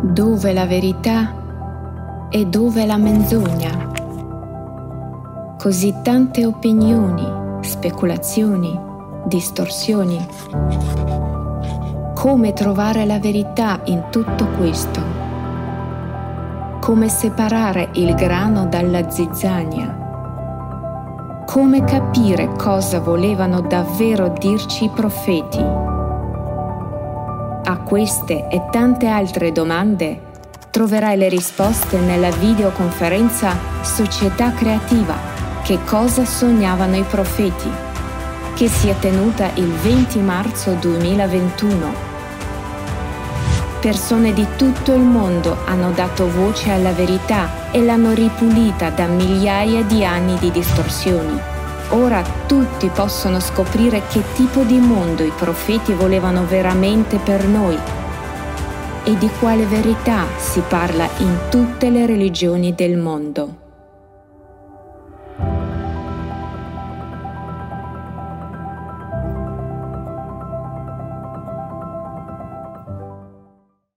Dove la verità e dove la menzogna. Così tante opinioni, speculazioni, distorsioni. Come trovare la verità in tutto questo? Come separare il grano dalla zizzania? Come capire cosa volevano davvero dirci i profeti? A queste e tante altre domande troverai le risposte nella videoconferenza Società Creativa, che cosa sognavano i profeti, che si è tenuta il 20 marzo 2021. Persone di tutto il mondo hanno dato voce alla verità e l'hanno ripulita da migliaia di anni di distorsioni. Ora tutti possono scoprire che tipo di mondo i profeti volevano veramente per noi e di quale verità si parla in tutte le religioni del mondo.